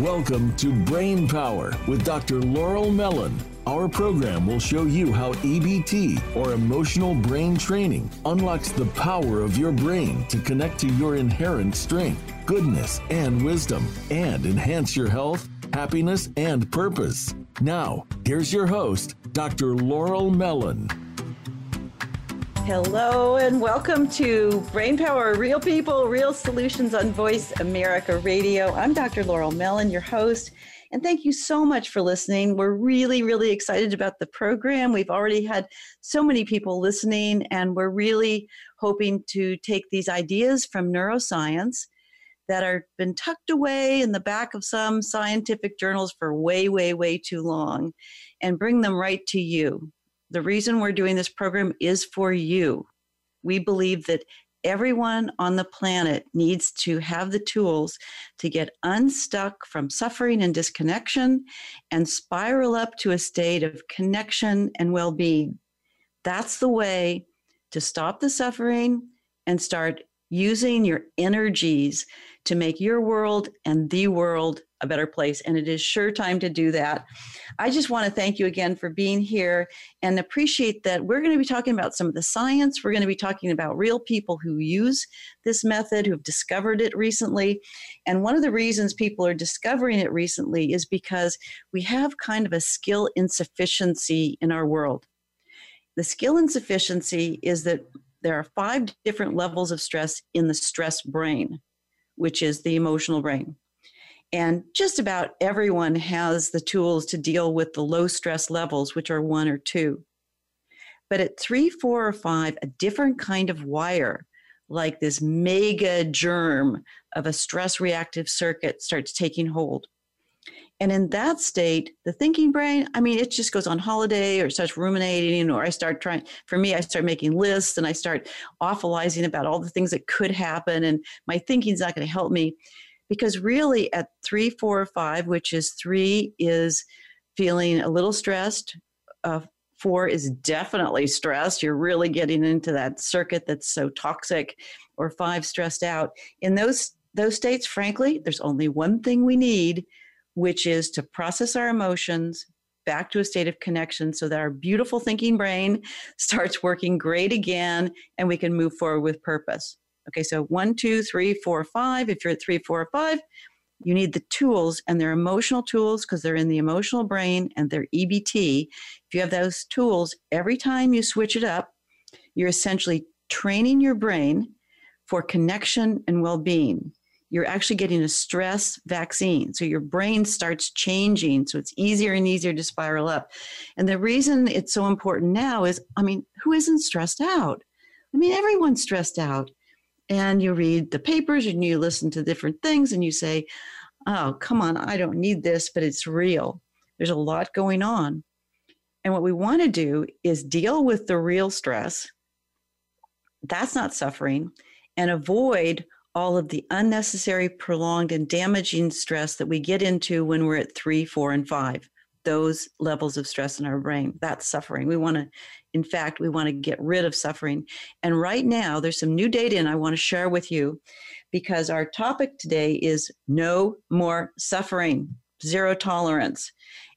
Welcome to Brain Power with Dr. Laurel Mellen. Our program will show you how EBT, or emotional brain training, unlocks the power of your brain to connect to your inherent strength, goodness, and wisdom, and enhance your health, happiness, and purpose. Now, here's your host, Dr. Laurel Mellen. Hello and welcome to Brain Power, Real People, Real Solutions on Voice America Radio. I'm Dr. Laurel Mellen, your host, and thank you so much for listening. We're really, really excited about the program. We've already had so many people listening, and we're really hoping to take these ideas from neuroscience that are been tucked away in the back of some scientific journals for way, way, way too long and bring them right to you. The reason we're doing this program is for you. We believe that everyone on the planet needs to have the tools to get unstuck from suffering and disconnection and spiral up to a state of connection and well-being. That's the way to stop the suffering and start using your energies to make your world and the world a better place, and it is sure time to do that. I just want to thank you again for being here and appreciate that we're going to be talking about some of the science. We're going to be talking about real people who use this method, who've discovered it recently. And one of the reasons people are discovering it recently is because we have kind of a skill insufficiency in our world. The skill insufficiency is that there are 5 different levels of stress in the stress brain, which is the emotional brain. And just about everyone has the tools to deal with the low stress levels, which are 1 or 2. But at 3, 4, or 5, a different kind of wire, like this mega germ of a stress reactive circuit, starts taking hold. And in that state, the thinking brain, it just goes on holiday or starts ruminating, or I start making lists and I start awfulizing about all the things that could happen, and my thinking's not going to help me. Because really at 3, 4, or 5, which is 3 is feeling a little stressed, 4 is definitely stressed. You're really getting into that circuit that's so toxic, or 5 stressed out. In those states, frankly, there's only one thing we need, which is to process our emotions back to a state of connection so that our beautiful thinking brain starts working great again and we can move forward with purpose. Okay, so 1, 2, 3, 4, 5. If you're at 3, 4, or 5, you need the tools, and they're emotional tools because they're in the emotional brain and they're EBT. If you have those tools, every time you switch it up, you're essentially training your brain for connection and well-being. You're actually getting a stress vaccine. So your brain starts changing. So it's easier and easier to spiral up. And the reason it's so important now is, who isn't stressed out? Everyone's stressed out. And you read the papers and you listen to different things and you say, oh, come on, I don't need this, but it's real. There's a lot going on. And what we want to do is deal with the real stress. That's not suffering. And avoid all of the unnecessary, prolonged, and damaging stress that we get into when we're at 3, 4, and 5, those levels of stress in our brain. That's suffering. We want to get rid of suffering. And right now, there's some new data, and I want to share with you, because our topic today is no more suffering, zero tolerance.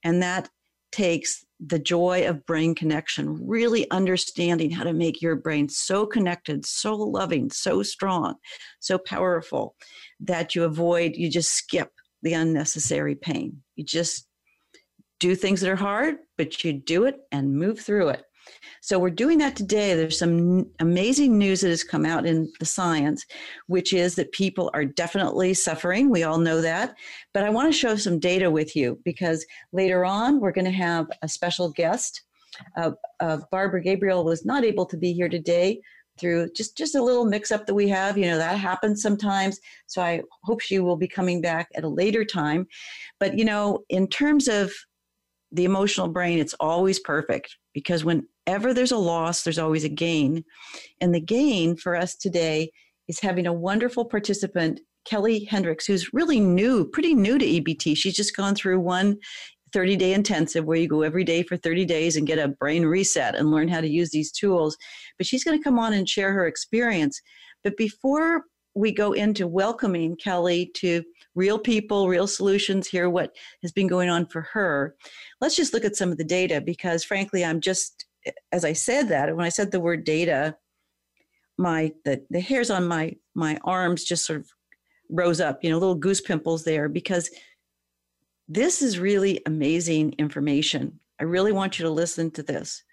And that takes the joy of brain connection, really understanding how to make your brain so connected, so loving, so strong, so powerful that you just skip the unnecessary pain. You just do things that are hard, but you do it and move through it. So we're doing that today. There's some amazing news that has come out in the science, which is that people are definitely suffering. We all know that. But I want to show some data with you, because later on we're going to have a special guest. Barbara Gabriel was not able to be here today through just a little mix-up that we have. That happens sometimes. So I hope she will be coming back at a later time. But, in terms of the emotional brain, it's always perfect, because whenever there's a loss, there's always a gain. And the gain for us today is having a wonderful participant, Kelly Hendricks, who's really new, pretty new to EBT. She's just gone through one 30-day intensive where you go every day for 30 days and get a brain reset and learn how to use these tools. But she's going to come on and share her experience. But before we go into welcoming Kelly to real people, real solutions, hear what has been going on for her, let's just look at some of the data, because frankly, I'm just, as I said that, when I said the word data, the hairs on my arms just sort of rose up, little goose pimples there, because this is really amazing information. I really want you to listen to this,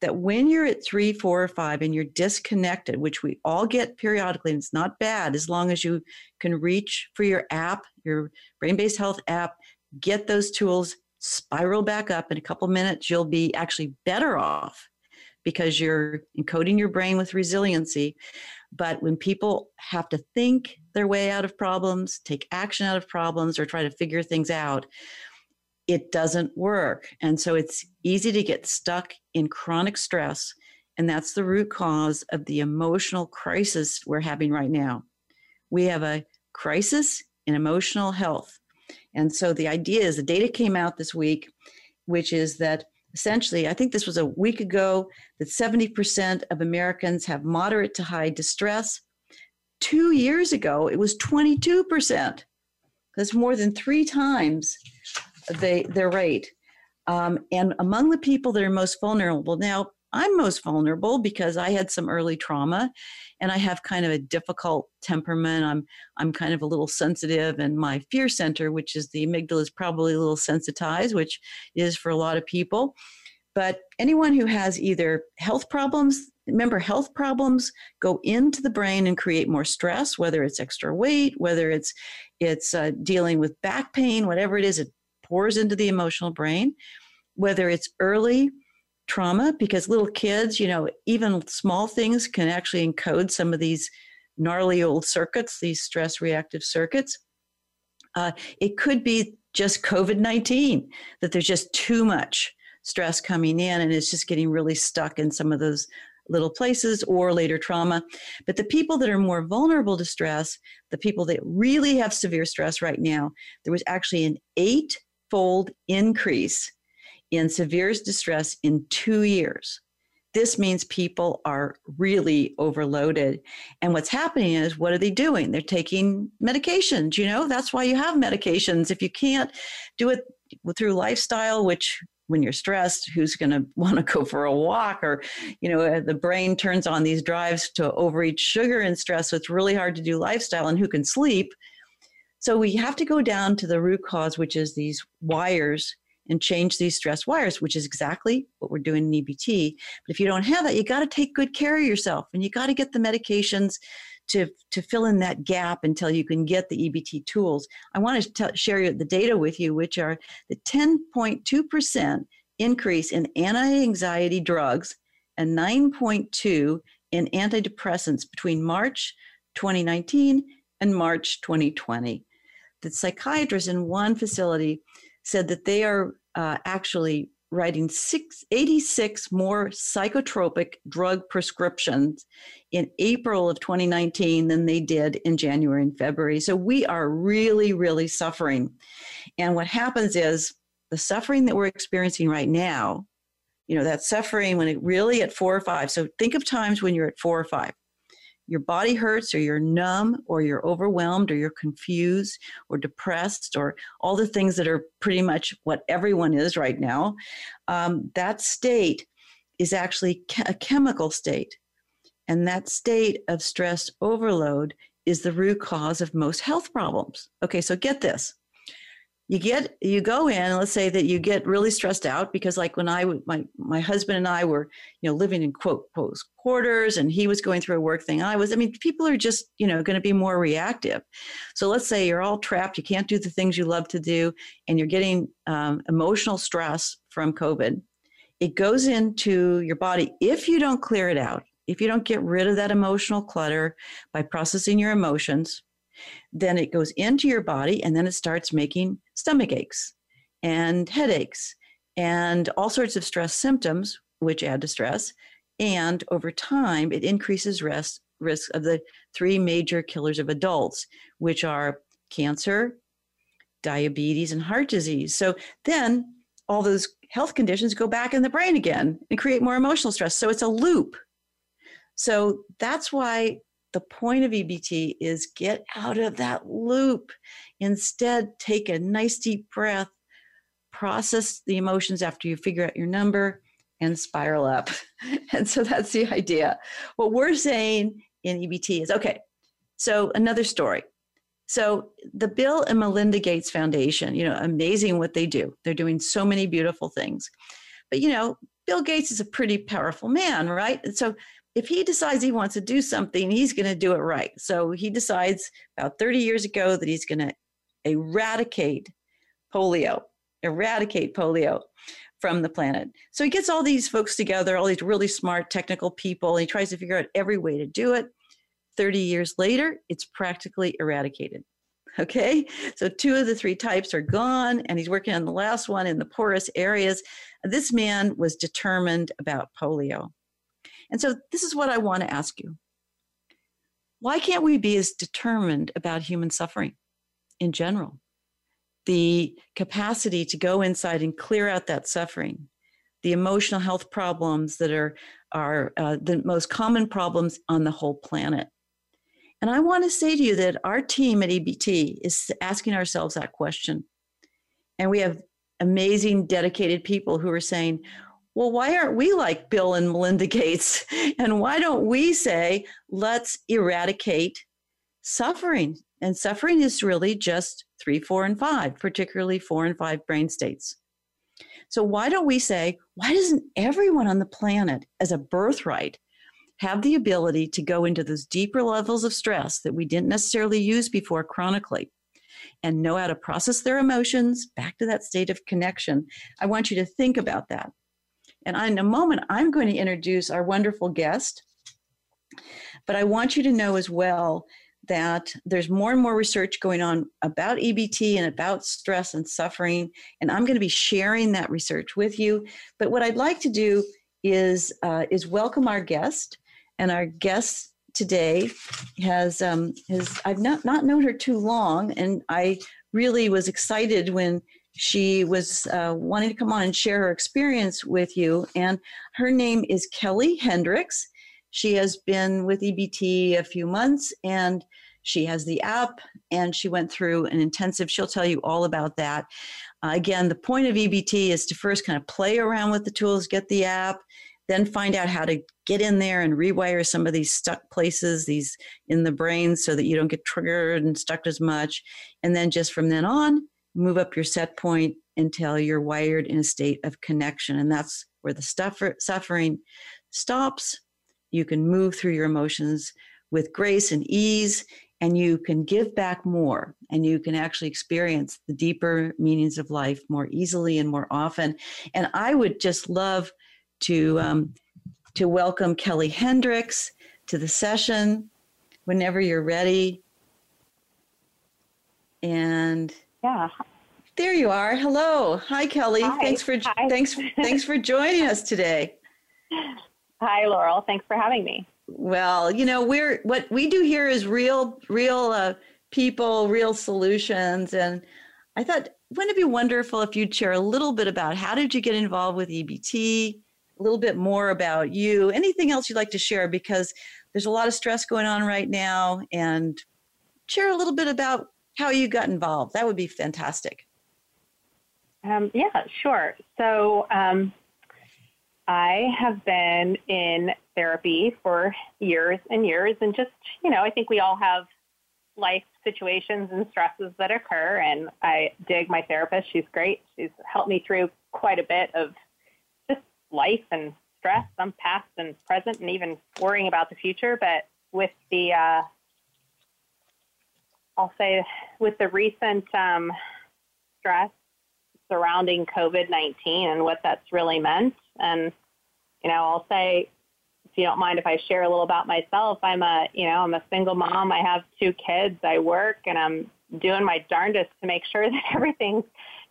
that when you're at 3, 4, or 5 and you're disconnected, which we all get periodically, and it's not bad as long as you can reach for your app, your brain-based health app, get those tools, spiral back up. In a couple minutes, you'll be actually better off because you're encoding your brain with resiliency. But when people have to think their way out of problems, take action out of problems, or try to figure things out, it doesn't work. And so it's easy to get stuck in chronic stress. And that's the root cause of the emotional crisis we're having right now. We have a crisis in emotional health. And so the idea is, the data came out this week, which is that essentially, I think this was a week ago, that 70% of Americans have moderate to high distress. 2 years ago, it was 22%. That's more than 3 times their rate. And among the people that are most vulnerable, now I'm most vulnerable because I had some early trauma and I have kind of a difficult temperament. I'm kind of a little sensitive, and my fear center, which is the amygdala, is probably a little sensitized, which is for a lot of people. But anyone who has either health problems, remember, health problems go into the brain and create more stress, whether it's extra weight, whether it's dealing with back pain, whatever it is, it pours into the emotional brain, whether it's early trauma, because little kids, even small things can actually encode some of these gnarly old circuits, these stress reactive circuits. It could be just COVID-19, that there's just too much stress coming in and it's just getting really stuck in some of those little places, or later trauma. But the people that are more vulnerable to stress, the people that really have severe stress right now, there was actually an 8-fold increase in severe distress in 2 years. This means people are really overloaded. And what's happening is, what are they doing? They're taking medications. That's why you have medications. If you can't do it through lifestyle, which when you're stressed, who's going to want to go for a walk? Or, the brain turns on these drives to overeat sugar and stress. So it's really hard to do lifestyle, and who can sleep? So we have to go down to the root cause, which is these wires, and change these stress wires, which is exactly what we're doing in EBT. But if you don't have that, you got to take good care of yourself, and you got to get the medications to fill in that gap until you can get the EBT tools. I want to share the data with you, which are the 10.2% increase in anti-anxiety drugs and 9.2% in antidepressants between March 2019 and March 2020. The psychiatrists in one facility said that they are actually writing 86 more psychotropic drug prescriptions in April of 2019 than they did in January and February. So we are really, really suffering. And what happens is, the suffering that we're experiencing right now, that suffering when it really at 4 or 5. So think of times when you're at 4 or 5. Your body hurts, or you're numb, or you're overwhelmed, or you're confused, or depressed, or all the things that are pretty much what everyone is right now. That state is actually a chemical state. And that state of stress overload is the root cause of most health problems. Okay, so get this. You go in, and let's say that you get really stressed out, because like when my husband and I were, living in quote quarters, and he was going through a work thing. People are just, going to be more reactive. So let's say you're all trapped. You can't do the things you love to do, and you're getting emotional stress from COVID. It goes into your body. If you don't clear it out, if you don't get rid of that emotional clutter by processing your emotions, then it goes into your body, and then it starts making stomach aches and headaches and all sorts of stress symptoms, which add to stress. And over time, it increases risk of the 3 major killers of adults, which are cancer, diabetes, and heart disease. So then all those health conditions go back in the brain again and create more emotional stress. So it's a loop. So that's why The point of EBT is get out of that loop. Instead, take a nice deep breath, process the emotions after you figure out your number, and spiral up. And so that's the idea. What we're saying in EBT is, okay, so another story. So the Bill and Melinda Gates Foundation, amazing what they do. They're doing so many beautiful things. But, Bill Gates is a pretty powerful man, right? And so if he decides he wants to do something, he's going to do it right. So he decides about 30 years ago that he's going to eradicate polio from the planet. So he gets all these folks together, all these really smart technical people, and he tries to figure out every way to do it. 30 years later, it's practically eradicated. Okay, so 2 of the 3 types are gone, and he's working on the last one in the poorest areas. This man was determined about polio. And so this is what I want to ask you. Why can't we be as determined about human suffering in general? The capacity to go inside and clear out that suffering, the emotional health problems that are the most common problems on the whole planet. And I want to say to you that our team at EBT is asking ourselves that question. And we have amazing, dedicated people who are saying, well, why aren't we like Bill and Melinda Gates? And why don't we say, let's eradicate suffering? And suffering is really just 3, 4, and 5, particularly 4 and 5 brain states. So why don't we say, why doesn't everyone on the planet as a birthright have the ability to go into those deeper levels of stress that we didn't necessarily use before chronically and know how to process their emotions back to that state of connection? I want you to think about that. And in a moment, I'm going to introduce our wonderful guest. But I want you to know as well that there's more and more research going on about EBT and about stress and suffering. And I'm going to be sharing that research with you. But what I'd like to do is welcome our guest. And our guest today I've not known her too long. And I really was excited when she was wanting to come on and share her experience with you. And her name is Kelly Hendricks. She has been with EBT a few months, and she has the app, and she went through an intensive. She'll tell you all about that. Again, the point of EBT is to first kind of play around with the tools, get the app, then find out how to get in there and rewire some of these stuck places, these in the brain, so that you don't get triggered and stuck as much. And then just from then on, move up your set point until you're wired in a state of connection. And that's where the suffering stops. You can move through your emotions with grace and ease, and you can give back more, and you can actually experience the deeper meanings of life more easily and more often. And I would just love to welcome Kelly Hendricks to the session whenever you're ready. And yeah, there you are. Hello. Hi, Kelly. Hi. Thanks for joining us today. Hi, Laurel. Thanks for having me. Well, what we do here is real people, real solutions. And I thought, wouldn't it be wonderful if you'd share a little bit about how did you get involved with EBT, a little bit more about you, anything else you'd like to share, because there's a lot of stress going on right now, and share a little bit about how you got involved. That would be fantastic. Yeah, sure. So, I have been in therapy for years and years, and just, I think we all have life situations and stresses that occur, and I dig my therapist. She's great. She's helped me through quite a bit of just life and stress, some past and present, and even worrying about the future. But with the, recent stress surrounding COVID-19 and what that's really meant. And, I'll say, if you don't mind if I share a little about myself, I'm a single mom. I have 2 kids. I work, and I'm doing my darndest to make sure that everything's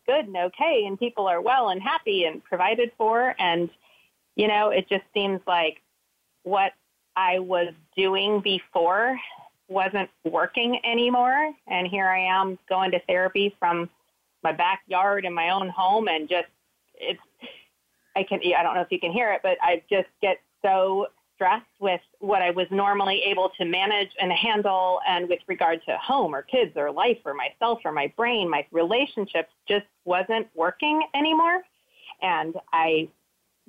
good and okay, and people are well and happy and provided for. And, it just seems like what I was doing before wasn't working anymore. And here I am going to therapy from my backyard in my own home, and just I don't know if you can hear it, but I just get so stress with what I was normally able to manage and handle, and with regard to home or kids or life or myself or my brain, my relationships just wasn't working anymore. And I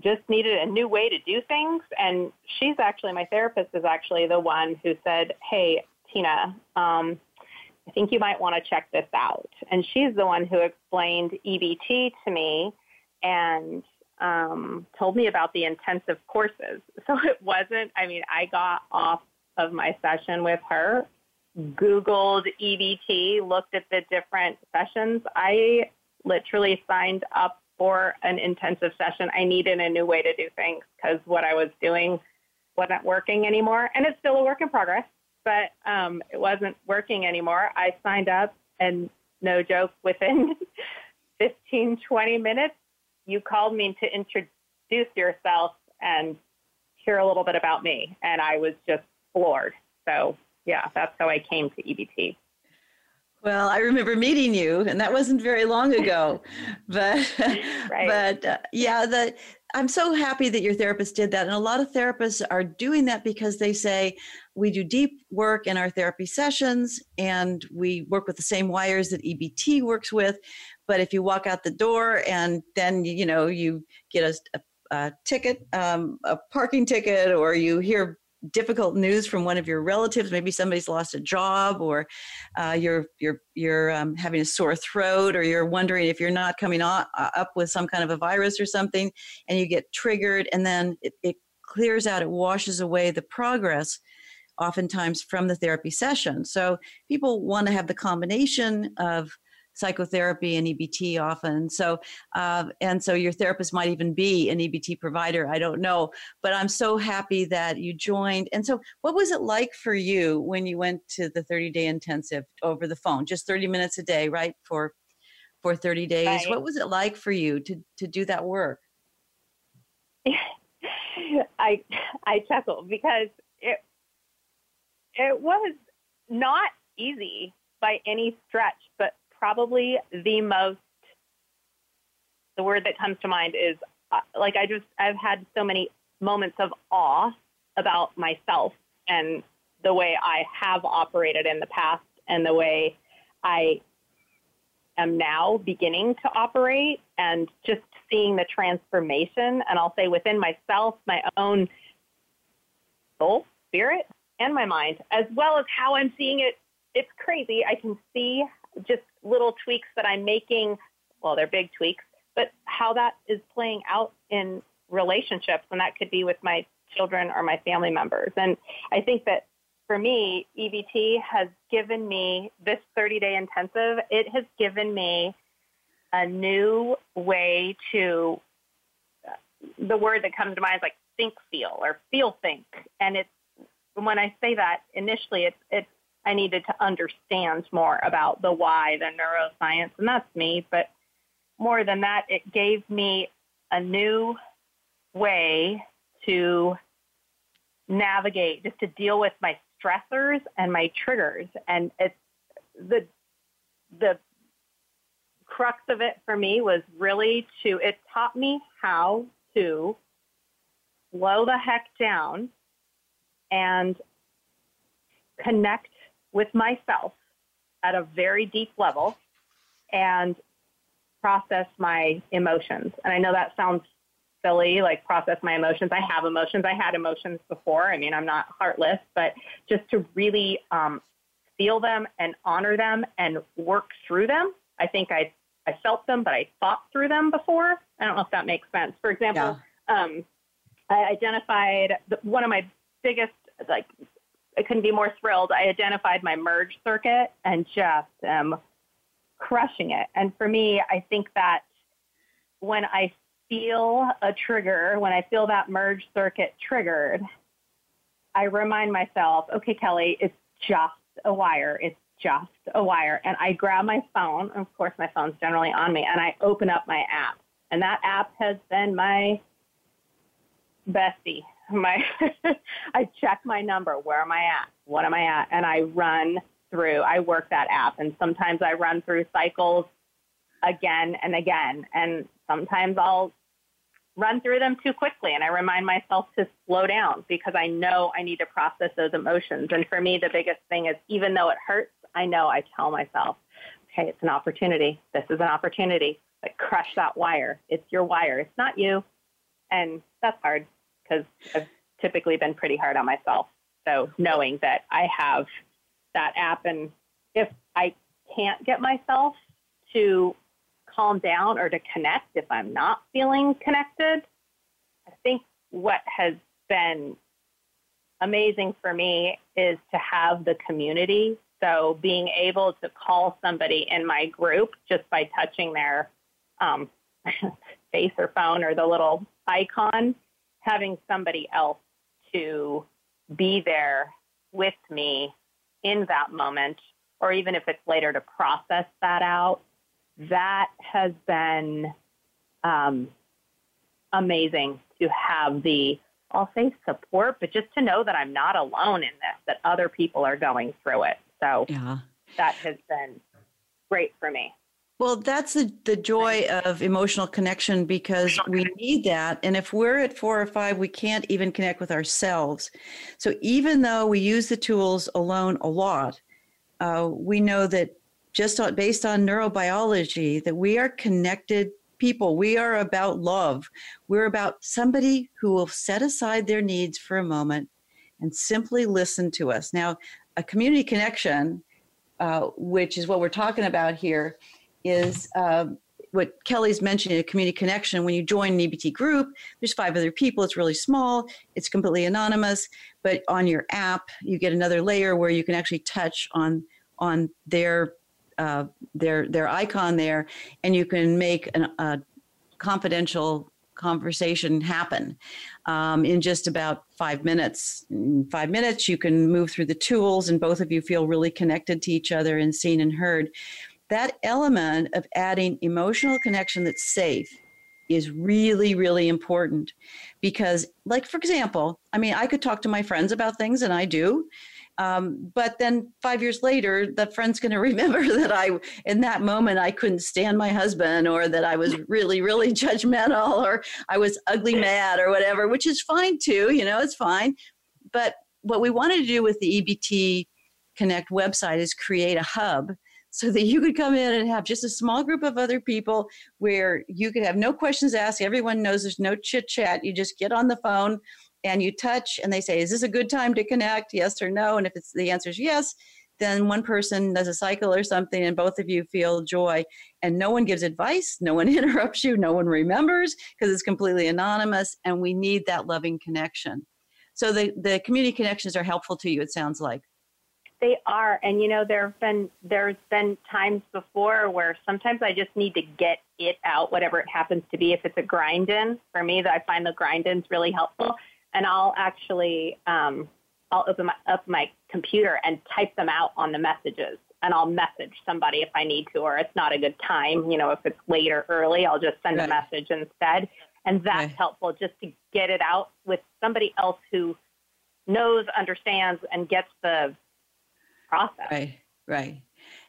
just needed a new way to do things. And she's actually, my therapist is actually the one who said, hey, Tina, I think you might want to check this out. And she's the one who explained EBT to me and told me about the intensive courses. So it wasn't, I mean, I got off of my session with her, Googled EBT, looked at the different sessions. I literally signed up for an intensive session. I needed a new way to do things because what I was doing wasn't working anymore. And it's still a work in progress, but it wasn't working anymore. I signed up, and no joke, within 15, 20 minutes, you called me to introduce yourself and hear a little bit about me. And I was just floored. So yeah, that's how I came to EBT. Well, I remember meeting you, and that wasn't very long ago, but right. I'm so happy that your therapist did that. And a lot of therapists are doing that because they say we do deep work in our therapy sessions and we work with the same wires that EBT works with. But if you walk out the door and then, you know, you get a ticket, a parking ticket, or you hear difficult news from one of your relatives. Maybe somebody's lost a job, or you're having a sore throat, or you're wondering if you're not coming up with some kind of a virus or something, and you get triggered, and then it clears out, it washes away the progress, oftentimes from the therapy session. So people want to have the combination of psychotherapy and EBT often. So, and so your therapist might even be an EBT provider. I don't know, but I'm so happy that you joined. And so what was it like for you when you went to the 30-day intensive over the phone, just 30 minutes a day, right? For 30 days. Right. What was it like for you to do that work? I chuckle because it was not easy by any stretch, but probably the word that comes to mind is I've had so many moments of awe about myself and the way I have operated in the past and the way I am now beginning to operate, and just seeing the transformation. And I'll say within myself, my own soul, spirit, and my mind, as well as how I'm seeing it. It's crazy. I can see just little tweaks that I'm making. Well, they're big tweaks, but how that is playing out in relationships, and that could be with my children or my family members. And I think that for me, EBT has given me this 30-day intensive. It has given me a new way to, the word that comes to mind is like think, feel, or feel, think. And it's, when I say that initially, it's I needed to understand more about the why, the neuroscience, and that's me. But more than that, it gave me a new way to navigate, just to deal with my stressors and my triggers. And it's the crux of it for me was really it taught me how to slow the heck down and connect with myself at a very deep level and process my emotions. And I know that sounds silly, like process my emotions. I have emotions. I had emotions before. I mean, I'm not heartless, but just to really feel them and honor them and work through them. I think I felt them, but I thought through them before. I don't know if that makes sense. For example, I identified one of my biggest, I couldn't be more thrilled. I identified my merge circuit and just am crushing it. And for me, I think that when I feel a trigger, when I feel that merge circuit triggered, I remind myself, okay, Kelly, it's just a wire. It's just a wire. And I grab my phone. Of course, my phone's generally on me. And I open up my app. And that app has been my bestie. I check my number. Where am I at? What am I at? And I work that app. And sometimes I run through cycles again and again. And sometimes I'll run through them too quickly, and I remind myself to slow down because I know I need to process those emotions. And for me, the biggest thing is, even though it hurts, I know I tell myself, okay, it's an opportunity. This is an opportunity. Like, crush that wire. It's your wire. It's not you. And that's hard because I've typically been pretty hard on myself. So knowing that I have that app, and if I can't get myself to calm down or to connect, if I'm not feeling connected, I think what has been amazing for me is to have the community. So being able to call somebody in my group just by touching their face or phone or the little icon, having somebody else to be there with me in that moment, or even if it's later, to process that out. That has been amazing, to have the, I'll say support, but just to know that I'm not alone in this, that other people are going through it. So that has been great for me. Well, that's the joy of emotional connection, because we need that. And if we're at 4 or 5, we can't even connect with ourselves. So even though we use the tools alone a lot, we know that just based on neurobiology, that we are connected people. We are about love. We're about somebody who will set aside their needs for a moment and simply listen to us. Now, a community connection, which is what we're talking about here, is what Kelly's mentioning, a community connection. When you join an EBT group, there's 5 other people. It's really small. It's completely anonymous. But on your app, you get another layer where you can actually touch on their icon there, and you can make a confidential conversation happen in just about 5 minutes. In 5 minutes, you can move through the tools, and both of you feel really connected to each other and seen and heard. That element of adding emotional connection that's safe is really, really important, because, like, for example, I mean, I could talk to my friends about things, and I do. But then 5 years later, the friend's going to remember that I, in that moment, I couldn't stand my husband, or that I was really, really judgmental, or I was ugly mad or whatever, which is fine too. You know, it's fine. But what we wanted to do with the EBT Connect website is create a hub so that you could come in and have just a small group of other people where you could have no questions asked. Everyone knows there's no chit chat. You just get on the phone and you touch, and they say, is this a good time to connect? Yes or no? And if it's the answer is yes, then one person does a cycle or something, and both of you feel joy. And no one gives advice. No one interrupts you. No one remembers, because it's completely anonymous, and we need that loving connection. So the community connections are helpful to you, it sounds like. They are. And, you know, there's been times before where sometimes I just need to get it out, whatever it happens to be. If it's a grind-in, for me, that I find the grind-in's really helpful. And I'll actually, I'll open up my computer and type them out on the messages. And I'll message somebody if I need to, or it's not a good time. You know, if it's late or early, I'll just send a message instead. And that's helpful, just to get it out with somebody else who knows, understands, and gets the process. Right.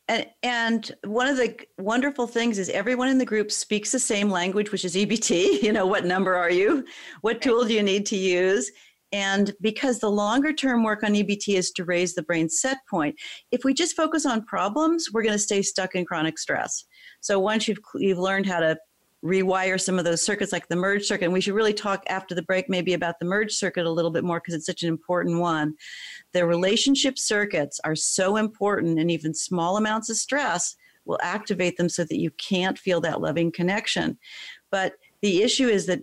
And one of the wonderful things is everyone in the group speaks the same language, which is EBT. You know, what number are you? What tool do you need to use? And because the longer term work on EBT is to raise the brain set point, if we just focus on problems, we're going to stay stuck in chronic stress. So once you've learned how to rewire some of those circuits, like the merge circuit, and we should really talk after the break maybe about the merge circuit a little bit more, because it's such an important one. The relationship circuits are so important, and even small amounts of stress will activate them so that you can't feel that loving connection. But the issue is that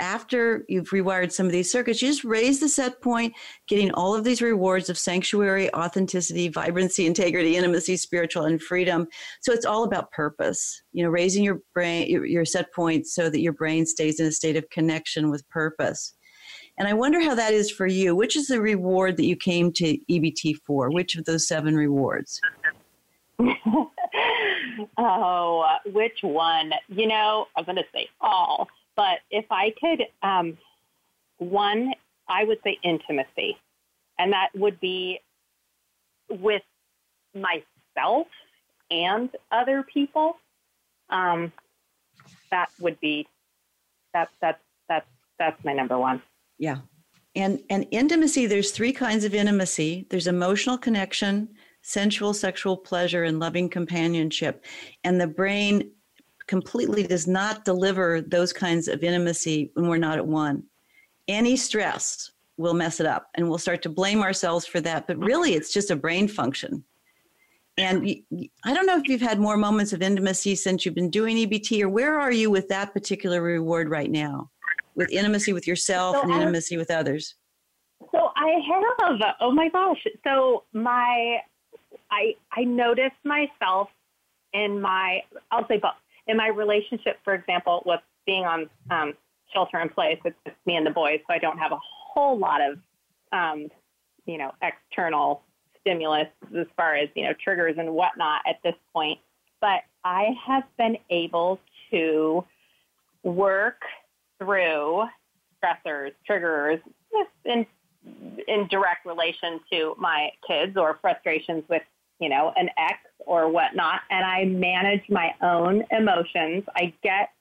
after you've rewired some of these circuits, you just raise the set point, getting all of these rewards of sanctuary, authenticity, vibrancy, integrity, intimacy, spiritual, and freedom. So it's all about purpose, you know, raising your brain, your set point, so that your brain stays in a state of connection with purpose. And I wonder how that is for you. Which is the reward that you came to EBT for? Which of those 7 rewards? Oh, which one? You know, I'm going to say all. But if I could, one, I would say intimacy. And that would be with myself and other people. That would be That's my number one. Yeah. And intimacy, there's three kinds of intimacy. There's emotional connection, sensual sexual pleasure, and loving companionship. And the brain completely does not deliver those kinds of intimacy when we're not at one. Any stress will mess it up, and we'll start to blame ourselves for that. But really, it's just a brain function. And I don't know if you've had more moments of intimacy since you've been doing EBT, or where are you with that particular reward right now? With intimacy with yourself and intimacy with others. So I have, oh my gosh. So I noticed myself in my, I'll say both, in my relationship, for example, with being on shelter in place. It's just me and the boys, so I don't have a whole lot of, external stimulus as far as, triggers and whatnot at this point. But I have been able to work through stressors, triggers, in direct relation to my kids or frustrations with, an ex or whatnot. And I manage my own emotions. I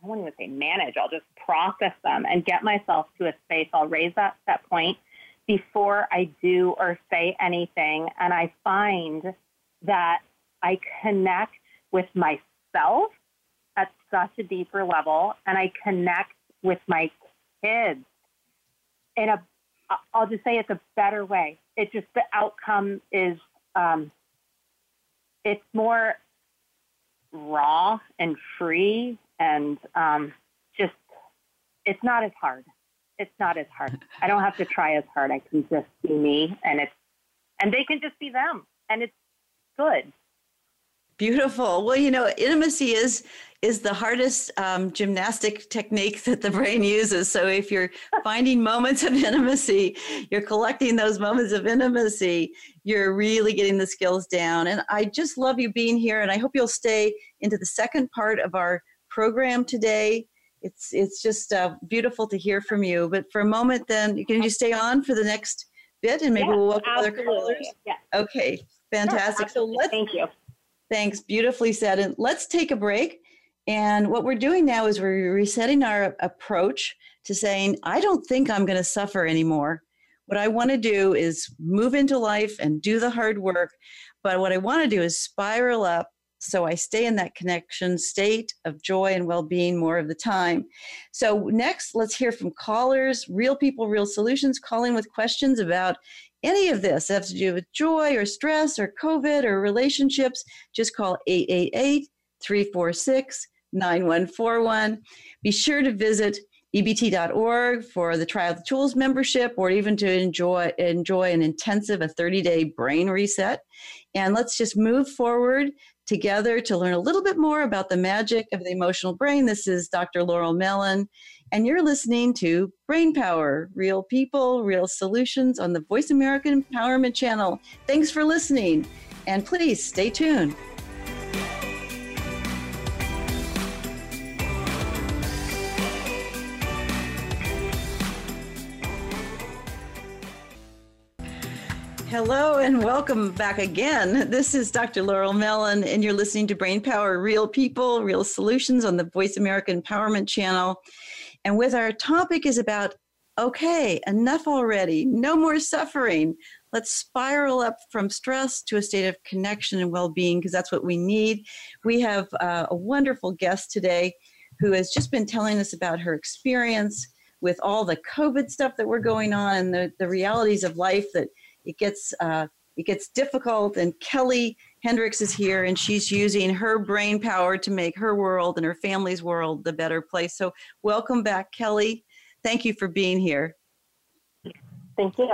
wouldn't even say manage, I'll just process them and get myself to a space. I'll raise up that point before I do or say anything. And I find that I connect with myself at such a deeper level, and I connect with my kids in a, I'll just say it's a better way. It just, the outcome is, it's more raw and free, and just, it's not as hard. It's not as hard. I don't have to try as hard. I can just be me, and they can just be them, and it's good. Beautiful. Well, intimacy is the hardest gymnastic technique that the brain uses. So if you're finding moments of intimacy, you're collecting those moments of intimacy, you're really getting the skills down. And I just love you being here, and I hope you'll stay into the second part of our program today. It's just beautiful to hear from you. But for a moment then, can you stay on for the next bit, and maybe we'll welcome other callers? Yeah. Okay, fantastic. Sure, so thank you. Thanks. Beautifully said. And let's take a break. And what we're doing now is we're resetting our approach to saying, I don't think I'm going to suffer anymore. What I want to do is move into life and do the hard work. But what I want to do is spiral up so I stay in that connection state of joy and well-being more of the time. So next, let's hear from callers, real people, real solutions, calling with questions about any of this that has to do with joy or stress or COVID or relationships. Just call 888-346-9141. Be sure to visit ebt.org for the Trial of the Tools membership, or even to enjoy an intensive, a 30-day brain reset. And let's just move forward together to learn a little bit more about the magic of the emotional brain. This is Dr. Laurel Mellen, and you're listening to Brain Power, Real People, Real Solutions on the Voice America Empowerment Channel. Thanks for listening, and please stay tuned. Hello and welcome back again. This is Dr. Laurel Mellen, and you're listening to Brain Power, Real People, Real Solutions on the Voice America Empowerment Channel. And with our topic is about, okay, enough already, no more suffering. Let's spiral up from stress to a state of connection and well-being, because that's what we need. We have a wonderful guest today who has just been telling us about her experience with all the COVID stuff that we're going on, and the realities of life that it gets difficult. And Kelly Hendricks is here, and she's using her brain power to make her world and her family's world the better place. So welcome back, Kelly. Thank you for being here. Thank you.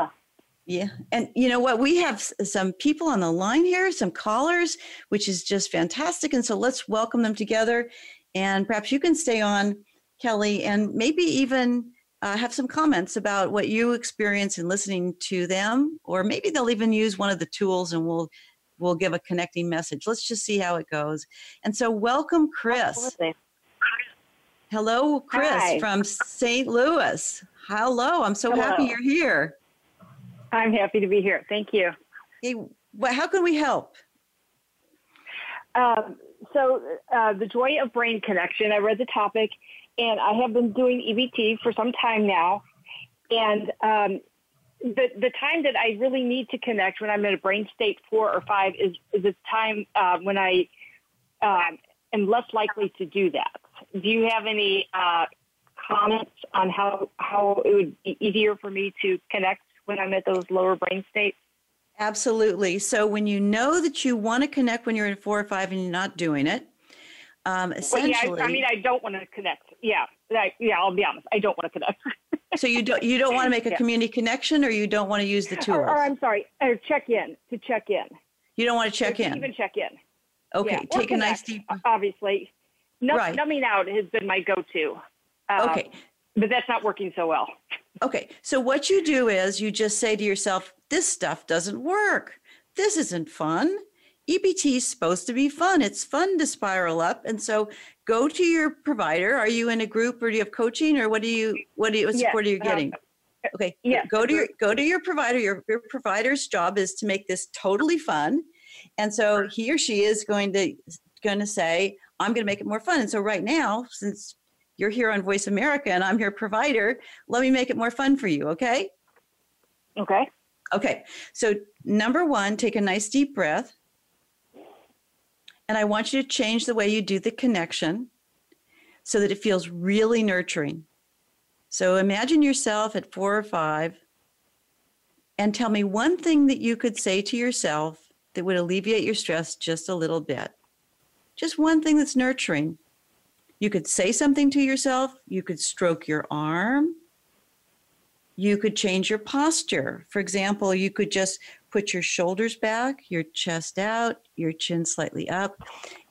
Yeah. And you know what? We have some people on the line here, some callers, which is just fantastic. And so let's welcome them together. And perhaps you can stay on, Kelly, and maybe even have some comments about what you experience in listening to them, or maybe they'll even use one of the tools, and we'll give a connecting message. Let's just see how it goes. And so welcome, Chris. Absolutely. Hello, Chris. Hi. From St. Louis. Hello. I'm so happy you're here. I'm happy to be here. Thank you. Hey, how can we help? So the joy of brain connection, I read the topic, and I have been doing EBT for some time now. And the time that I really need to connect when I'm in a brain state 4 or 5 is a time when I am less likely to do that. Do you have any comments on how it would be easier for me to connect when I'm at those lower brain states? Absolutely. So when you know that you want to connect when you're in 4 or 5 and you're not doing it, essentially. Well, yeah, I don't want to connect. Yeah, I'll be honest. I don't want to connect. So you don't want to make a community connection, or you don't want to use the tools? Or I'm sorry, or check in. You don't want to check in? Even check in. Okay, yeah. Take a nice deep breath. Obviously. Right. Numbing out has been my go-to. Okay. But that's not working so well. Okay, so what you do is you just say to yourself, this stuff doesn't work. This isn't fun. EBT is supposed to be fun. It's fun to spiral up. And so go to your provider. Are you in a group, or do you have coaching, or what support are you getting? Okay. Yeah. Go to your provider. Your provider's job is to make this totally fun. And so he or she is going to say, I'm going to make it more fun. And so right now, since you're here on Voice America and I'm your provider, let me make it more fun for you. Okay. Okay. Okay. So number 1, take a nice deep breath. And I want you to change the way you do the connection so that it feels really nurturing. So imagine yourself at 4 or 5 and tell me one thing that you could say to yourself that would alleviate your stress just a little bit. Just one thing that's nurturing. You could say something to yourself. You could stroke your arm. You could change your posture. For example, you could just put your shoulders back, your chest out, your chin slightly up.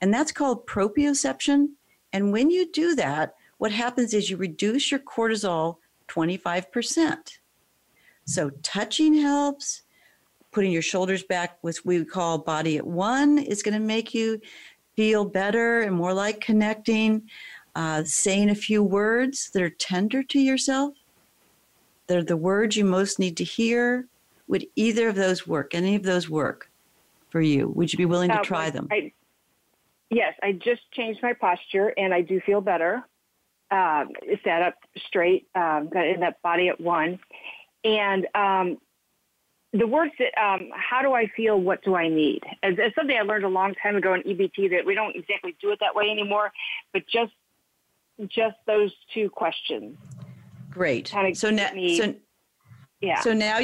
And that's called proprioception. And when you do that, what happens is you reduce your cortisol 25%. So touching helps. Putting your shoulders back with what we call body at 1 is going to make you feel better and more like connecting. Saying a few words that are tender to yourself. They're the words you most need to hear. Would either of those work? Any of those work for you? Would you be willing to try them? Yes, I just changed my posture, and I do feel better. Sat up straight, got in that body at 1. And the words that, how do I feel, what do I need? It's something I learned a long time ago in EBT that we don't exactly do it that way anymore, but just those 2 questions. Great. Kind of So now you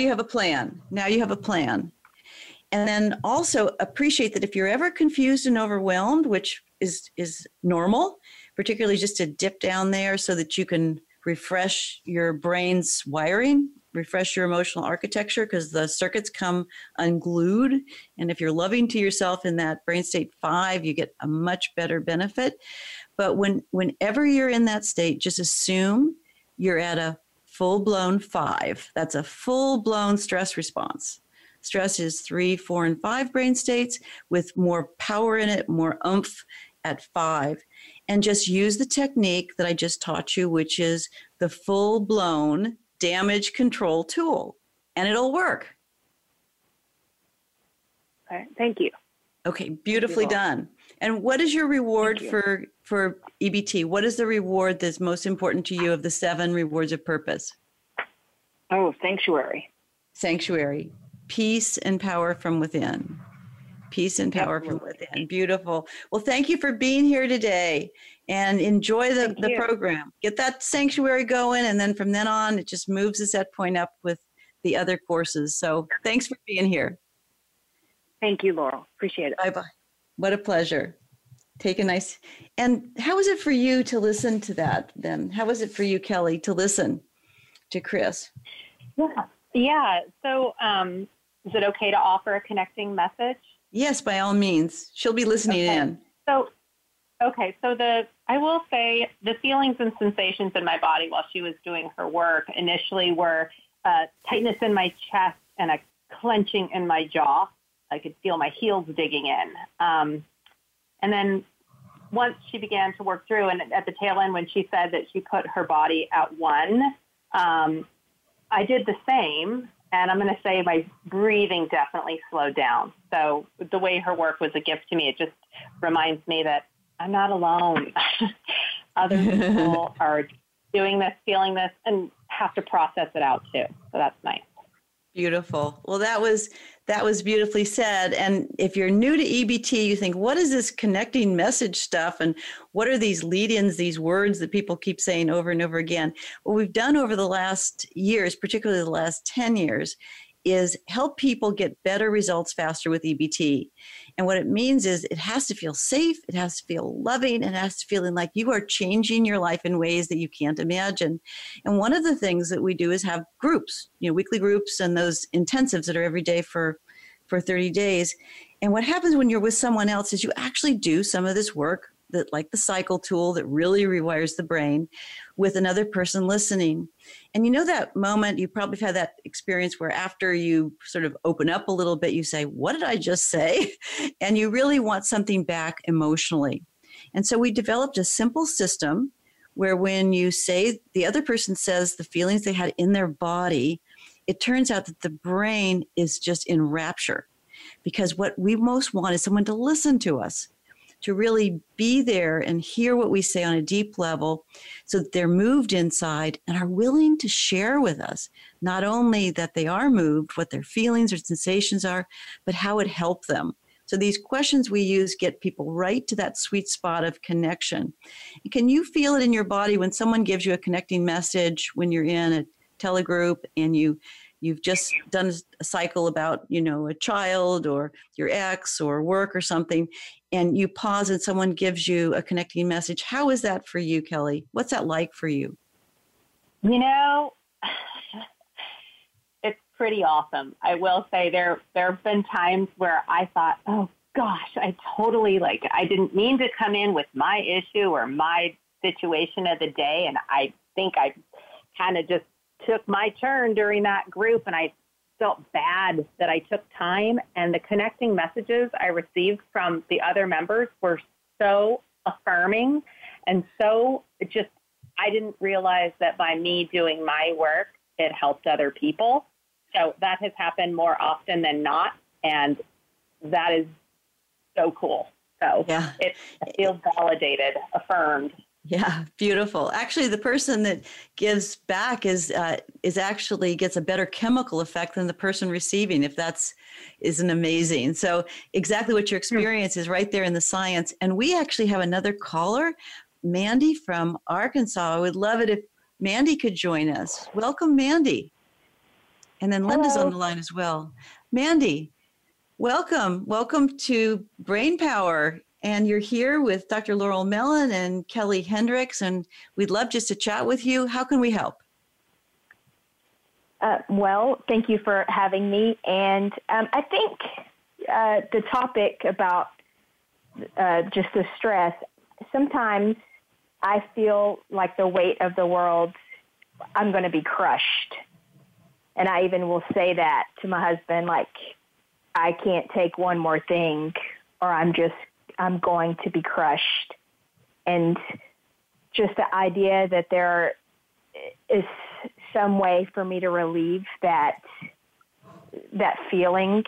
have a plan. And then also appreciate that if you're ever confused and overwhelmed, which is normal, particularly just to dip down there so that you can refresh your brain's wiring, refresh your emotional architecture, because the circuits come unglued. And if you're loving to yourself in that brain state 5, you get a much better benefit. But whenever you're in that state, just assume you're at a full-blown 5. That's a full-blown stress response. Stress is 3, 4, and 5 brain states with more power in it, more oomph at 5. And just use the technique that I just taught you, which is the full-blown damage control tool, and it'll work. All right. Thank you. Okay, beautifully done. And what is your reward for EBT? What is the reward that's most important to you of the 7 rewards of purpose? Oh, sanctuary. Sanctuary. Peace and power from within. Peace and power from within. Beautiful. Well, thank you for being here today, and enjoy the program. Get that sanctuary going, and then from then on, it just moves the set point up with the other courses. So thanks for being here. Thank you, Laurel. Appreciate it. Bye-bye. What a pleasure. Take a nice... And how was it for you to listen to that then? How was it for you, Kelly, to listen to Chris? Yeah. So is it okay to offer a connecting message? Yes, by all means. She'll be listening in. So I will say the feelings and sensations in my body while she was doing her work initially were tightness in my chest and a clenching in my jaw. I could feel my heels digging in. And then once she began to work through, and at the tail end when she said that she put her body at 1, I did the same. And I'm going to say my breathing definitely slowed down. So the way her work was a gift to me, it just reminds me that I'm not alone. Other people are doing this, feeling this, and have to process it out too. So that's nice. Beautiful. Well, that was beautifully said. And if you're new to EBT, you think, what is this connecting message stuff? And what are these lead-ins, these words that people keep saying over and over again? What we've done over the last years, particularly the last 10 years, is help people get better results faster with EBT. And what it means is it has to feel safe, it has to feel loving, it has to feel like you are changing your life in ways that you can't imagine. And one of the things that we do is have groups, weekly groups and those intensives that are every day for 30 days. And what happens when you're with someone else is you actually do some of this work, that like the cycle tool that really rewires the brain, with another person listening. And that moment, you probably had that experience where after you sort of open up a little bit, you say, what did I just say? And you really want something back emotionally. And so we developed a simple system where when you say, the other person says the feelings they had in their body, it turns out that the brain is just in rapture, because what we most want is someone to listen to us, to really be there and hear what we say on a deep level so that they're moved inside and are willing to share with us, not only that they are moved, what their feelings or sensations are, but how it helped them. So these questions we use get people right to that sweet spot of connection. And can you feel it in your body when someone gives you a connecting message, when you're in a telegroup and you've just done a cycle about, a child or your ex or work or something, and you pause and someone gives you a connecting message? How is that for you, Kelly? What's that like for you? It's pretty awesome. I will say there have been times where I thought, oh gosh, I totally I didn't mean to come in with my issue or my situation of the day. And I think I kind of just took my turn during that group, and I felt bad that I took time, and the connecting messages I received from the other members were so affirming, and so I didn't realize that by me doing my work, it helped other people. So that has happened more often than not, and that is so cool. So yeah. It feels validated, affirmed. Yeah, beautiful. Actually, the person that gives back is actually gets a better chemical effect than the person receiving, if that's isn't amazing. So exactly what your experience is right there in the science. And we actually have another caller, Mandy from Arkansas. I would love it if Mandy could join us. Welcome, Mandy. And then Linda's Hello. On the line as well. Mandy, welcome. Welcome to Brain Power. And you're here with Dr. Laurel Mellen and Kelly Hendricks, and we'd love just to chat with you. How can we help? Well, thank you for having me. And I think the topic about just the stress, sometimes I feel like the weight of the world, I'm going to be crushed. And I even will say that to my husband, I can't take one more thing, or I'm going to be crushed. And just the idea that there is some way for me to relieve that feeling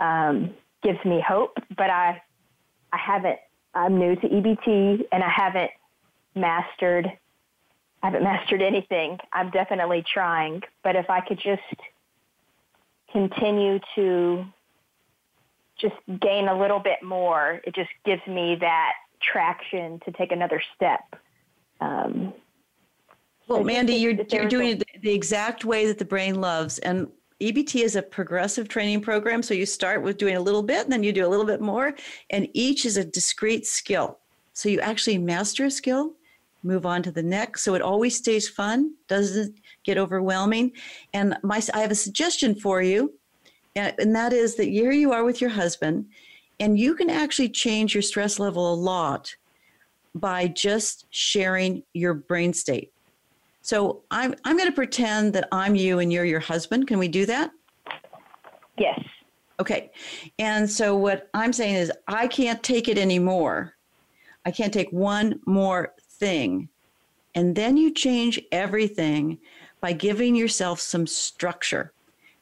gives me hope. But I'm new to EBT, and I haven't mastered anything. I'm definitely trying. But if I could just continue to just gain a little bit more, it just gives me that traction to take another step. Well, Mandy, you're doing it the exact way that the brain loves. And EBT is a progressive training program. So you start with doing a little bit, and then you do a little bit more. And each is a discrete skill. So you actually master a skill, move on to the next. So it always stays fun, doesn't get overwhelming. And I have a suggestion for you. And that is that here you are with your husband, and you can actually change your stress level a lot by just sharing your brain state. So I'm going to pretend that I'm you and you're your husband. Can we do that? Yes. Okay. And so what I'm saying is, I can't take it anymore. I can't take one more thing. And then you change everything by giving yourself some structure.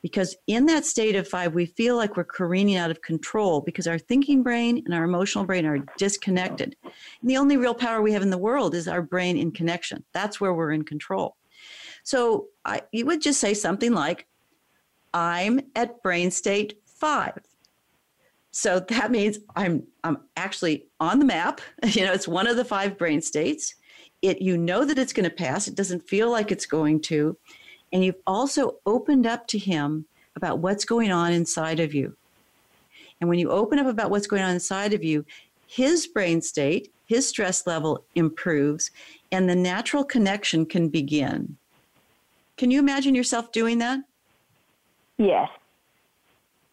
Because in that state of five, we feel like we're careening out of control because our thinking brain and our emotional brain are disconnected. And the only real power we have in the world is our brain in connection. That's where we're in control. So you would just say something like, I'm at brain state 5. So that means I'm actually on the map. You know, it's one of the 5 brain states. You know that it's going to pass. It doesn't feel like it's going to. And you've also opened up to him about what's going on inside of you. And when you open up about what's going on inside of you, his brain state, his stress level improves, and the natural connection can begin. Can you imagine yourself doing that? Yes.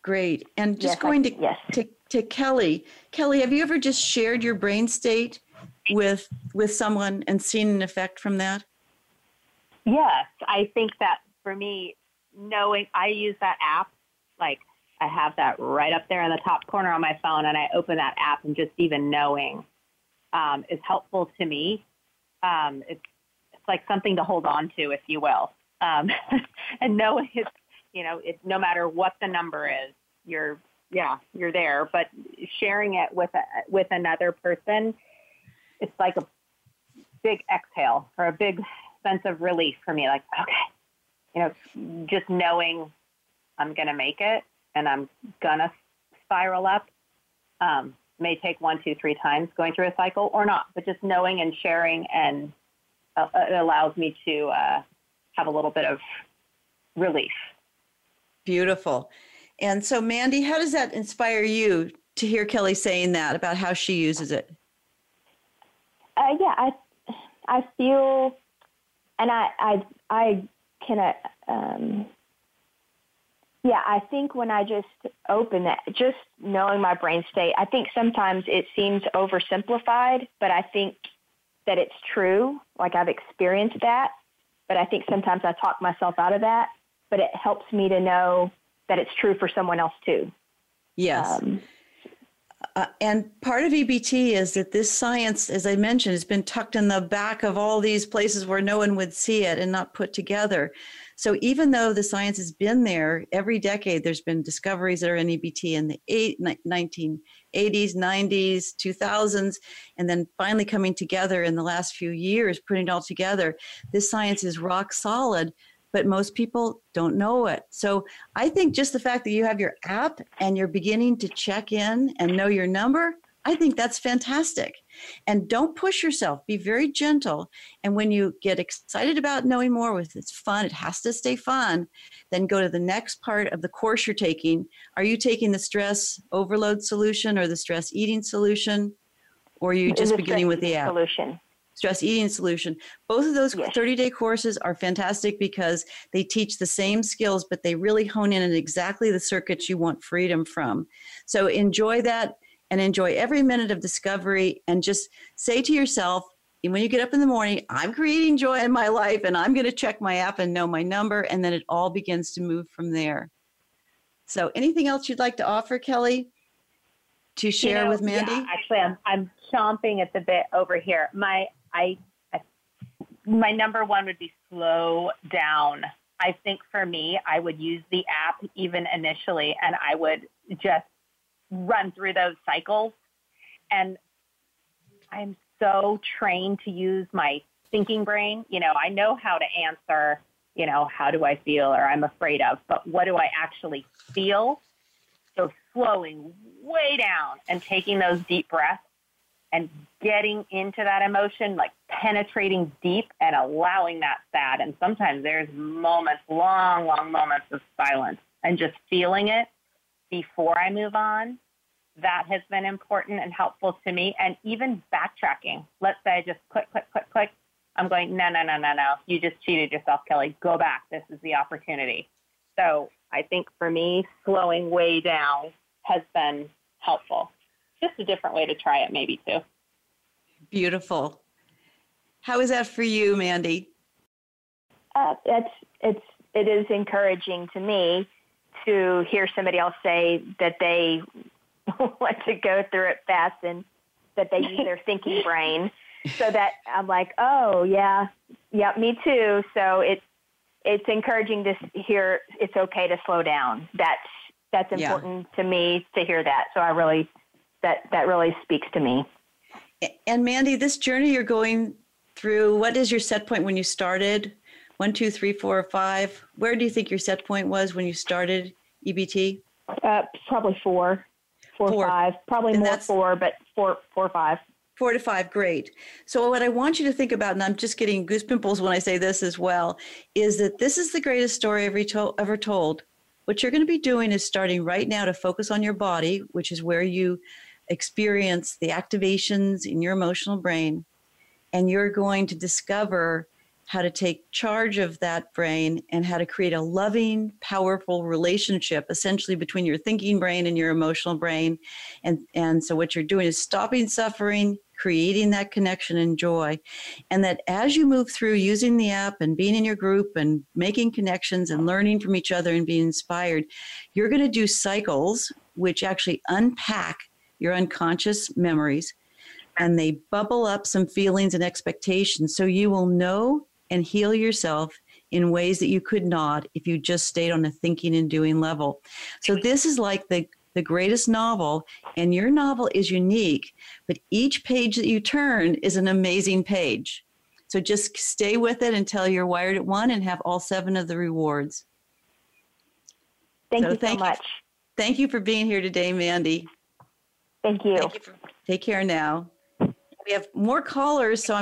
Great. And just to Kelly. Kelly, have you ever just shared your brain state with someone and seen an effect from that? Yes. I think that for me, knowing I use that app, like I have that right up there in the top corner on my phone, and I open that app, and just even knowing is helpful to me. It's like something to hold on to, if you will. And knowing it's, you know, it's no matter what the number is, you're there. But sharing it with another person, it's like a big exhale or a big sense of relief for me. Like, okay, you know, just knowing I'm going to make it and I'm going to spiral up. May take 1, 2, 3 times going through a cycle or not, but just knowing and sharing, and it allows me to have a little bit of relief. Beautiful. And so, Mandy, how does that inspire you to hear Kelly saying that about how she uses it? I feel, and I can, I think when I just open that, just knowing my brain state, I think sometimes it seems oversimplified, but I think that it's true. Like, I've experienced that, but I think sometimes I talk myself out of that, but it helps me to know that it's true for someone else too. Yes. And part of EBT is that this science, as I mentioned, has been tucked in the back of all these places where no one would see it and not put together. So even though the science has been there every decade, there's been discoveries that are in EBT in the 1980s, 90s, 2000s, and then finally coming together in the last few years, putting it all together. This science is rock solid, but most people don't know it. So I think just the fact that you have your app and you're beginning to check in and know your number, I think that's fantastic. And don't push yourself. Be very gentle. And when you get excited about knowing more, with it's fun, it has to stay fun, then go to the next part of the course you're taking. Are you taking the stress overload solution or the stress eating solution? Or are you just beginning with the app? Solution. Stress eating solution. Both of those 30-day courses are fantastic because they teach the same skills, but they really hone in on exactly the circuits you want freedom from. So enjoy that and enjoy every minute of discovery, and just say to yourself, when you get up in the morning, I'm creating joy in my life, and I'm going to check my app and know my number, and then it all begins to move from there. So anything else you'd like to offer, Kelly, to share with Mandy? Yeah, actually, I'm chomping at the bit over here. My number one would be slow down. I think for me, I would use the app even initially, and I would just run through those cycles. And I'm so trained to use my thinking brain. You know, I know how to answer, you know, how do I feel, or I'm afraid of, but what do I actually feel? So slowing way down and taking those deep breaths and getting into that emotion, like penetrating deep and allowing that sad. And sometimes there's moments, long, long moments of silence, and just feeling it before I move on. That has been important and helpful to me. And even backtracking. Let's say I just click, click, click, click. I'm going, no. You just cheated yourself, Kelly. Go back. This is the opportunity. So I think for me, slowing way down has been helpful. Just a different way to try it, maybe, too. Beautiful. How is that for you, Mandy? It is encouraging to me to hear somebody else say that they want to go through it fast and that they use their thinking brain. So that I'm like, oh, yeah, me too. So it it's encouraging to hear it's okay to slow down. That's important to me to hear that. So I really, that really speaks to me. And Mandy, this journey you're going through, what is your set point when you started? 1, 2, 3, 4, 5. Where do you think your set point was when you started EBT? Probably four, 5. Probably and more 4, but 4 or 5. 4 to 5, great. So what I want you to think about, and I'm just getting goose pimples when I say this as well, is that this is the greatest story ever told. What you're going to be doing is starting right now to focus on your body, which is where you experience the activations in your emotional brain, and you're going to discover how to take charge of that brain and how to create a loving, powerful relationship essentially between your thinking brain and your emotional brain. And so what you're doing is stopping suffering, creating that connection and joy. And that as you move through using the app and being in your group and making connections and learning from each other and being inspired, you're going to do cycles which actually unpack your unconscious memories, and they bubble up some feelings and expectations so you will know and heal yourself in ways that you could not if you just stayed on a thinking and doing level. So this is like the greatest novel, and your novel is unique, but each page that you turn is an amazing page. So just stay with it until you're wired at 1 and have all 7 of the rewards. Thank you so much. Thank you for being here today, Mandy. Thank you. Take care now. We have more callers, so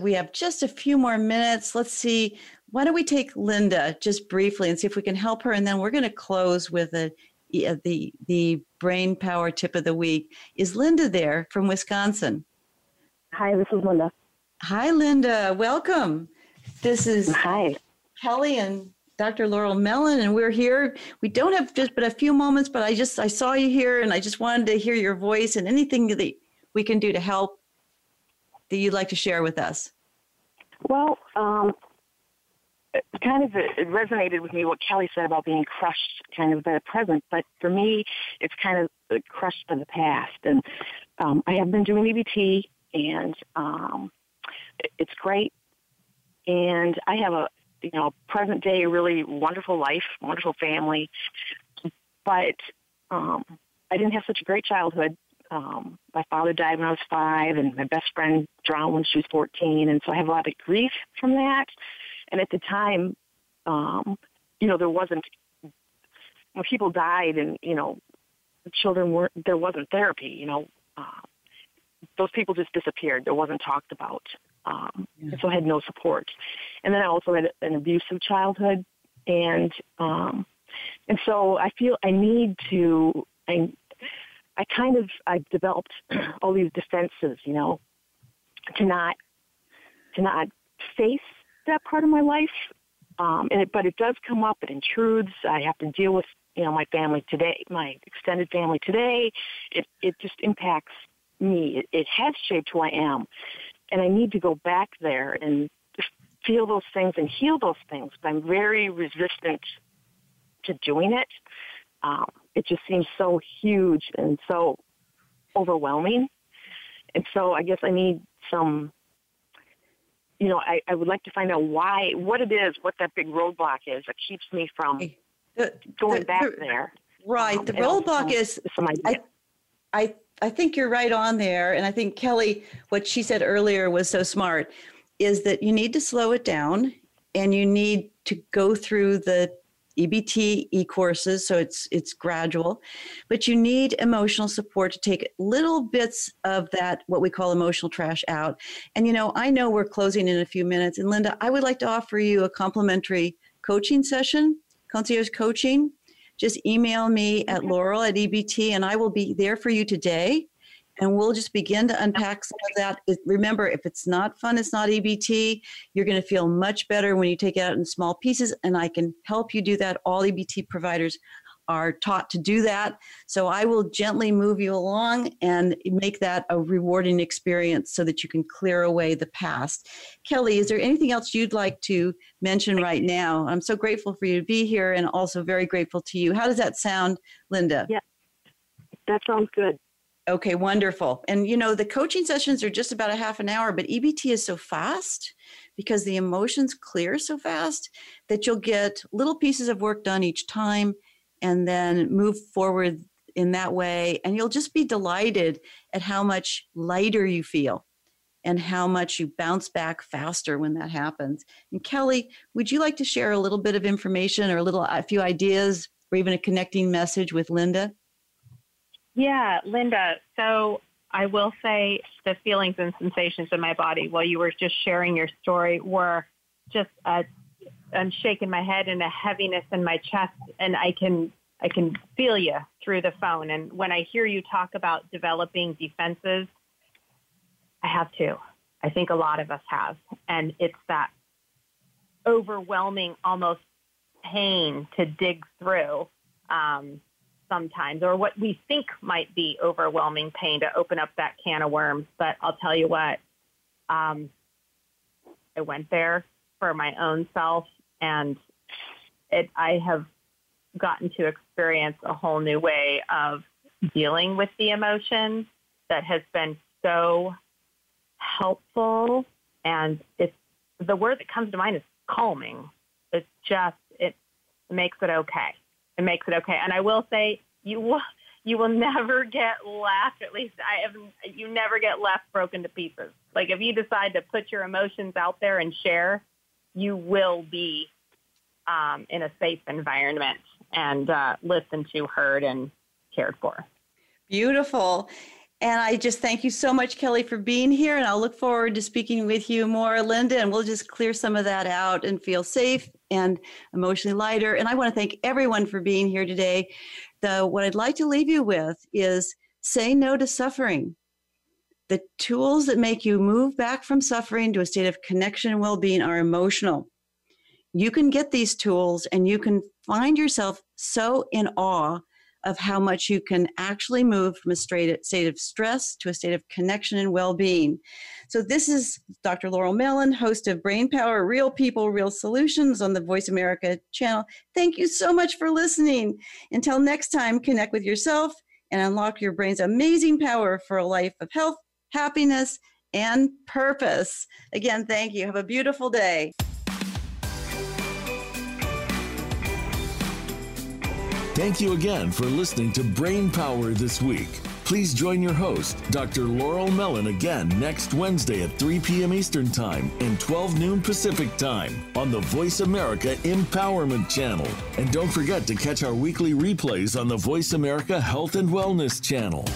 we have just a few more minutes. Let's see. Why don't we take Linda just briefly and see if we can help her, and then we're going to close with the brain power tip of the week. Is Linda there from Wisconsin? Hi, this is Linda. Hi, Linda. Welcome. This is Kelly and Dr. Laurel Mellen, and we're here. We don't have just but a few moments, but I saw you here, and I just wanted to hear your voice and anything that we can do to help that you'd like to share with us? Well, it resonated with me what Kelly said about being crushed kind of by the present, but for me, it's kind of crushed by the past. And I have been doing EBT, and it's great. And I have a present day really wonderful life, wonderful family, but I didn't have such a great childhood. My father died when I was 5, and my best friend drowned when she was 14, and so I have a lot of grief from that. And at the time, there wasn't, when people died and, children weren't, there wasn't therapy, those people just disappeared. There wasn't talked about. And so I had no support. And then I also had an abusive childhood. And so I feel I've developed all these defenses, to not face that part of my life. But it does come up, it intrudes. I have to deal with, my family today, my extended family today. It just impacts me. It has shaped who I am. And I need to go back there and feel those things and heal those things. But I'm very resistant to doing it. It just seems so huge and so overwhelming. And so I guess I need some, I would like to find out why, what it is, what that big roadblock is that keeps me from going back there. Right. The roadblock is, I think you're right on there. And I think Kelly, what she said earlier was so smart, is that you need to slow it down and you need to go through the EBT e-courses, so it's gradual, but you need emotional support to take little bits of that, what we call emotional trash out. And, I know we're closing in a few minutes. And Linda, I would like to offer you a complimentary coaching session, concierge coaching. Just email me at Laurel@EBT, and I will be there for you today. And we'll just begin to unpack some of that. Remember, if it's not fun, it's not EBT. You're going to feel much better when you take it out in small pieces, and I can help you do that. All EBT providers are taught to do that. So I will gently move you along and make that a rewarding experience so that you can clear away the past. Kelly, is there anything else you'd like to mention right now? I'm so grateful for you to be here and also very grateful to you. How does that sound, Linda? Yeah, that sounds good. Okay, wonderful. And the coaching sessions are just about a half an hour, but EBT is so fast because the emotions clear so fast that you'll get little pieces of work done each time and then move forward in that way. And you'll just be delighted at how much lighter you feel and how much you bounce back faster when that happens. And Kelly, would you like to share a little bit of information or a few ideas or even a connecting message with Linda? Yeah, Linda. So I will say the feelings and sensations in my body while you were just sharing your story were just, I'm shaking my head and a heaviness in my chest, and I can feel you through the phone. And when I hear you talk about developing defenses, I have too. I think a lot of us have. And it's that overwhelming almost pain to dig through sometimes, or what we think might be overwhelming pain to open up that can of worms. But I'll tell you what, I went there for my own self, and I have gotten to experience a whole new way of dealing with the emotion that has been so helpful. And it's the word that comes to mind is calming. It's just, it makes it okay. It makes it okay. And I will say you will never get left, at least I have, you never get left broken to pieces. Like if you decide to put your emotions out there and share, you will be in a safe environment and listened to, heard, and cared for. Beautiful. And I just thank you so much, Kelly, for being here. And I'll look forward to speaking with you more, Linda, and we'll just clear some of that out and feel safe and emotionally lighter. And I want to thank everyone for being here today. What I'd like to leave you with is say no to suffering. The tools that make you move back from suffering to a state of connection and well-being are emotional. You can get these tools and you can find yourself so in awe of how much you can actually move from a state of stress to a state of connection and well-being. So this is Dr. Laurel Mellen, host of Brain Power, Real People, Real Solutions on the Voice America channel. Thank you so much for listening. Until next time, connect with yourself and unlock your brain's amazing power for a life of health, happiness, and purpose. Again, thank you. Have a beautiful day. Thank you again for listening to Brain Power this week. Please join your host, Dr. Laurel Mellen, again next Wednesday at 3 p.m. Eastern Time and 12 noon Pacific Time on the Voice America Empowerment Channel. And don't forget to catch our weekly replays on the Voice America Health and Wellness Channel.